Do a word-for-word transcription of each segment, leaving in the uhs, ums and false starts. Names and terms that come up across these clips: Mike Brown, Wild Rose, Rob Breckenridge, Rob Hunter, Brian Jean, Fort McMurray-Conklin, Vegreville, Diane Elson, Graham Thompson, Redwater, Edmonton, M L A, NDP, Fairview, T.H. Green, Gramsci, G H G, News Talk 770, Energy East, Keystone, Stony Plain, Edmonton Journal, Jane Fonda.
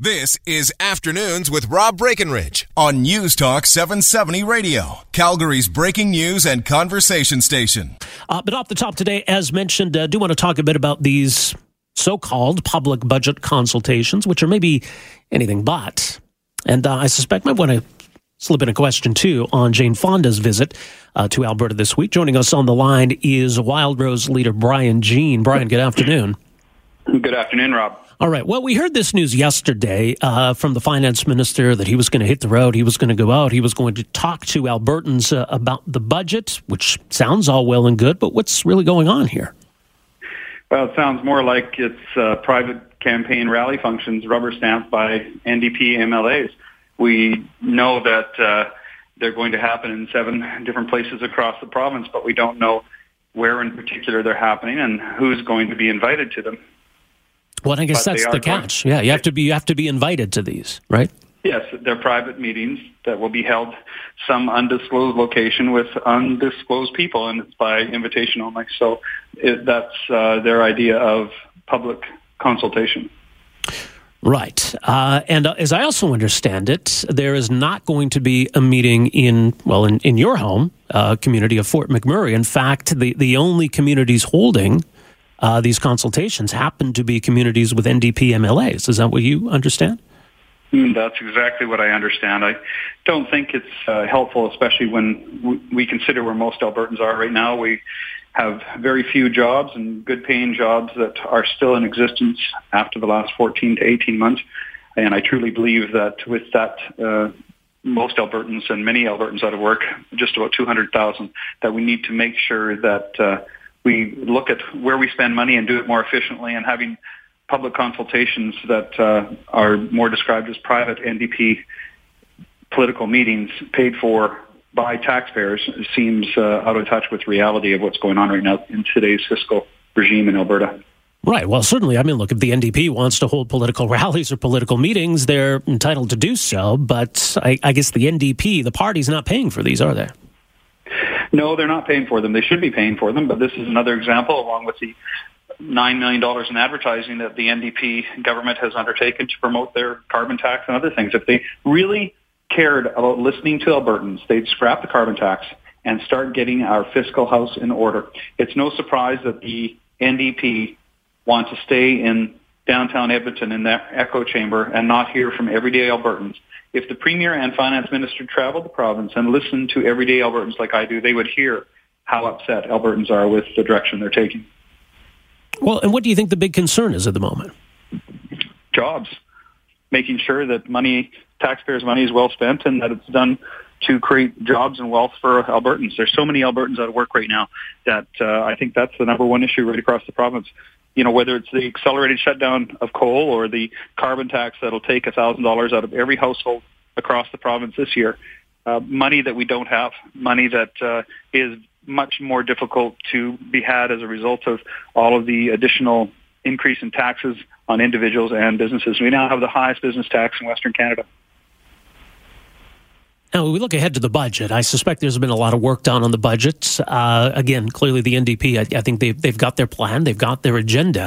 This is Afternoons with Rob Breckenridge on News Talk seven seventy Radio, Calgary's breaking news and conversation station. Uh, but off the top today, as mentioned, I uh, do want to talk a bit about these so-called public budget consultations, which are maybe anything but. And uh, I suspect I might want to slip in a question, too, on Jane Fonda's visit uh, to Alberta this week. Joining us on the line is Wild Rose leader Brian Jean. Brian, good afternoon. Good afternoon, Rob. All right. Well, we heard this news yesterday uh, from the finance minister that he was going to hit the road. He was going to go out. He was going to talk to Albertans uh, about the budget, which sounds all well and good. But what's really going on here? Well, it sounds more like it's uh, private campaign rally functions rubber stamped by N D P M L As. We know that uh, they're going to happen in seven different places across the province, but we don't know where in particular they're happening and who's going to be invited to them. Well, I guess but that's the catch. Private. Yeah, you have to be you have to be invited to these, right? Yes, they're private meetings that will be held some undisclosed location with undisclosed people, and it's by invitation only. So it, that's uh, their idea of public consultation. Right. Uh, and uh, as I also understand it, there is not going to be a meeting in, well, in, in your home, uh, community of Fort McMurray. In fact, the, the only communities holding Uh, these consultations happen to be communities with N D P M L As. Is that what you understand? Mm, that's exactly what I understand. I don't think it's uh, helpful, especially when w- we consider where most Albertans are right now. We have very few jobs and good-paying jobs that are still in existence after the last fourteen to eighteen months. And I truly believe that with that, uh, most Albertans and many Albertans out of work, just about two hundred thousand, that we need to make sure that Uh, We look at where we spend money and do it more efficiently, and having public consultations that uh, are more described as private N D P political meetings paid for by taxpayers seems uh, out of touch with reality of what's going on right now in today's fiscal regime in Alberta. Right. Well, certainly. I mean, look, if the N D P wants to hold political rallies or political meetings, they're entitled to do so. But I, I guess the N D P, the party's not paying for these, are they? No, they're not paying for them. They should be paying for them, but this is another example, along with the nine million dollars in advertising that the N D P government has undertaken to promote their carbon tax and other things. If they really cared about listening to Albertans, they'd scrap the carbon tax and start getting our fiscal house in order. It's no surprise that the N D P wants to stay in downtown Edmonton in that echo chamber and not hear from everyday Albertans. If the Premier and Finance Minister traveled the province and listened to everyday Albertans like I do, they would hear how upset Albertans are with the direction they're taking. Well, and what do you think the big concern is at the moment? Jobs. Making sure that money, taxpayers' money, is well spent and that it's done to create jobs and wealth for Albertans. There's so many Albertans out of work right now that uh, I think that's the number one issue right across the province. You know, whether it's the accelerated shutdown of coal or the carbon tax that'll take one thousand dollars out of every household across the province this year, uh, money that we don't have, money that uh, is much more difficult to be had as a result of all of the additional increase in taxes on individuals and businesses. We now have the highest business tax in Western Canada. Now, when we look ahead to the budget, I suspect there's been a lot of work done on the budget. Uh, again, clearly the N D P, I, I think they've, they've got their plan, they've got their agenda.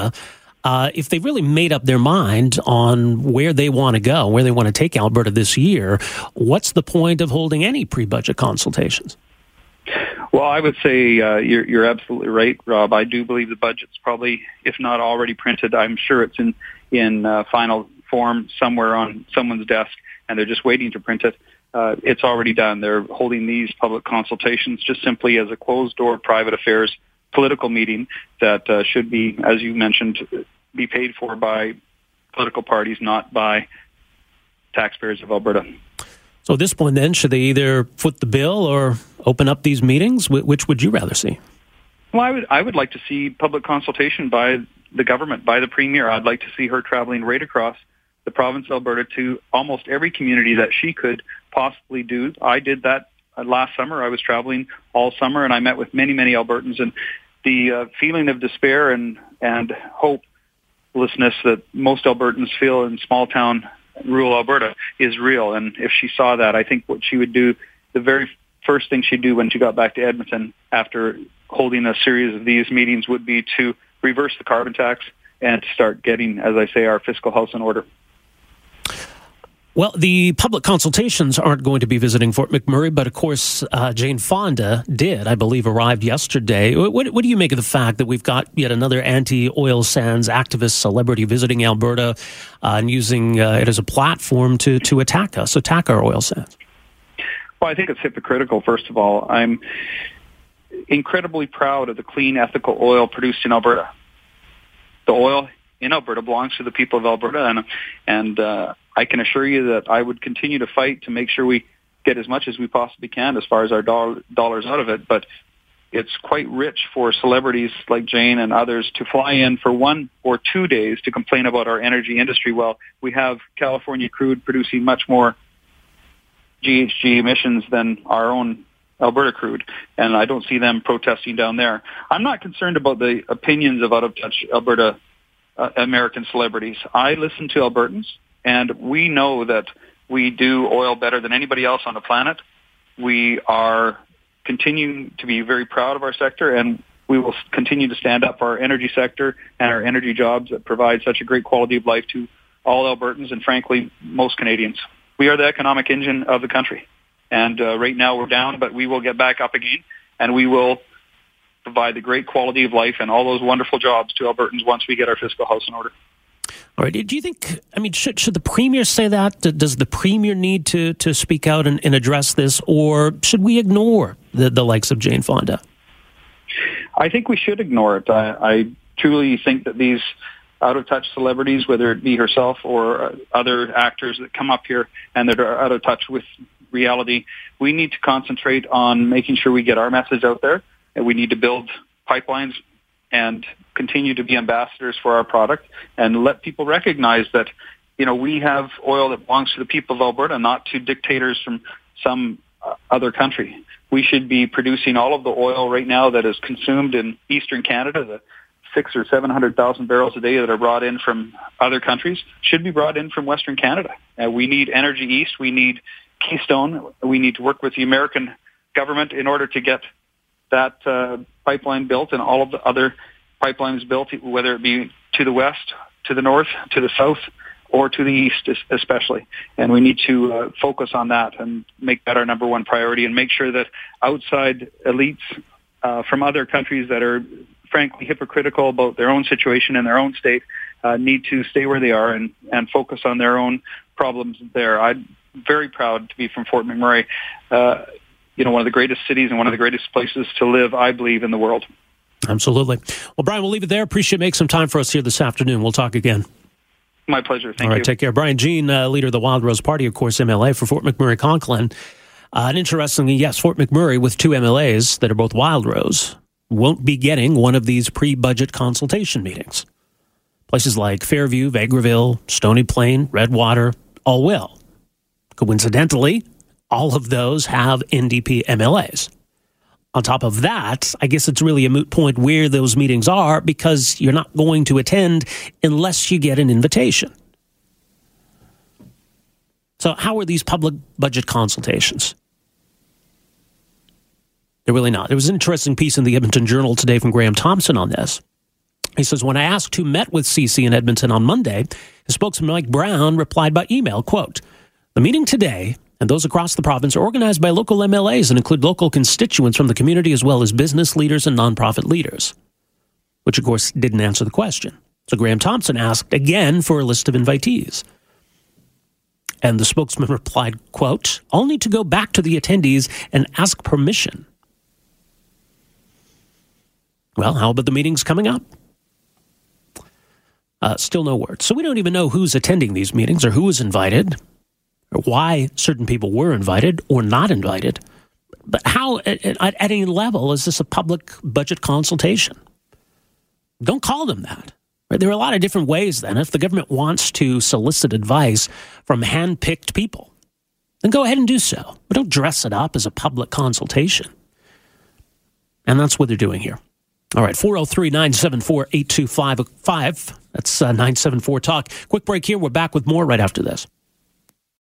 Uh, if they really made up their mind on where they want to go, where they want to take Alberta this year, what's the point of holding any pre-budget consultations? Well, I would say uh, you're, you're absolutely right, Rob. I do believe the budget's probably, if not already printed, I'm sure it's in, in uh, final form somewhere on someone's desk, and they're just waiting to print it. Uh, it's already done. They're holding these public consultations just simply as a closed-door private affairs political meeting that uh, should be, as you mentioned, be paid for by political parties, not by taxpayers of Alberta. So at this point, then, should they either foot the bill or open up these meetings? Which would you rather see? Well, I would, I would like to see public consultation by the government, by the Premier. I'd like to see her traveling right across the province of Alberta to almost every community that she could possibly do. I did that last summer. I was traveling all summer, and I met with many, many Albertans. And the uh, feeling of despair and, and hopelessness that most Albertans feel in small-town rural Alberta is real. And if she saw that, I think what she would do, the very first thing she'd do when she got back to Edmonton after holding a series of these meetings would be to reverse the carbon tax and start getting, as I say, our fiscal house in order. Well, the public consultations aren't going to be visiting Fort McMurray, but of course, uh, Jane Fonda did, I believe, arrived yesterday. What, what do you make of the fact that we've got yet another anti-oil sands activist celebrity visiting Alberta uh, and using uh, it as a platform to, to attack us, attack our oil sands? Well, I think it's hypocritical, first of all. I'm incredibly proud of the clean, ethical oil produced in Alberta. The oil in Alberta belongs to the people of Alberta, and and uh, I can assure you that I would continue to fight to make sure we get as much as we possibly can as far as our do- dollars out of it, but it's quite rich for celebrities like Jane and others to fly in for one or two days to complain about our energy industry. Well, we have California crude producing much more G H G emissions than our own Alberta crude, and I don't see them protesting down there. I'm not concerned about the opinions of out-of-touch Alberta uh, American celebrities. I listen to Albertans, and we know that we do oil better than anybody else on the planet. We are continuing to be very proud of our sector, and we will continue to stand up for our energy sector and our energy jobs that provide such a great quality of life to all Albertans and, frankly, most Canadians. We are the economic engine of the country. And uh, right now we're down, but we will get back up again, and we will provide the great quality of life and all those wonderful jobs to Albertans once we get our fiscal house in order. All right. Do you think, I mean, should should the Premier say that? Does the Premier need to, to speak out and, and address this, or should we ignore the, the likes of Jane Fonda? I think we should ignore it. I, I truly think that these out-of-touch celebrities, whether it be herself or other actors that come up here and that are out of touch with reality, we need to concentrate on making sure we get our message out there, and we need to build pipelines and continue to be ambassadors for our product and let people recognize that, you know, we have oil that belongs to the people of Alberta, not to dictators from some other country. We should be producing all of the oil right now that is consumed in Eastern Canada. The six or seven hundred thousand barrels a day that are brought in from other countries should be brought in from Western Canada. Uh, we need Energy East. We need Keystone. We need to work with the American government in order to get that uh, pipeline built and all of the other pipelines built, whether it be to the west, to the north, to the south, or to the east especially. And we need to uh, focus on that and make that our number one priority and make sure that outside elites uh, from other countries that are frankly hypocritical about their own situation in their own state uh, need to stay where they are and, and focus on their own problems there. I'm very proud to be from Fort McMurray, uh, you know, one of the greatest cities and one of the greatest places to live, I believe, in the world. Absolutely. Well, Brian, we'll leave it there. Appreciate making some time for us here this afternoon. We'll talk again. My pleasure. Thank you. All right, you. Take care. Brian Jean, uh, leader of the Wild Rose Party, of course, M L A for Fort McMurray-Conklin. Uh, and interestingly, yes, Fort McMurray with two M L As that are both Wild Rose won't be getting one of these pre-budget consultation meetings. Places like Fairview, Vegreville, Stony Plain, Redwater, all will. Coincidentally, all of those have N D P M L As. On top of that, I guess it's really a moot point where those meetings are because you're not going to attend unless you get an invitation. So how are these public budget consultations? They're really not. There was an interesting piece in the Edmonton Journal today from Graham Thompson on this. He says, when I asked who met with C C in Edmonton on Monday, his spokesman Mike Brown replied by email, quote, the meeting today and those across the province are organized by local M L As and include local constituents from the community as well as business leaders and nonprofit leaders, which, of course, didn't answer the question. So Graham Thompson asked again for a list of invitees. And the spokesman replied, quote, I'll need to go back to the attendees and ask permission. Well, how about the meetings coming up? Uh, still no word. So we don't even know who's attending these meetings or who was invited or why certain people were invited or not invited. But how, at, at any level, is this a public budget consultation? Don't call them that. Right? There are a lot of different ways then. If the government wants to solicit advice from hand-picked people, then go ahead and do so. But don't dress it up as a public consultation. And that's what they're doing here. All right, four oh three, nine seven four, eight two five five. That's uh, nine seven four talk. Quick break here. We're back with more right after this.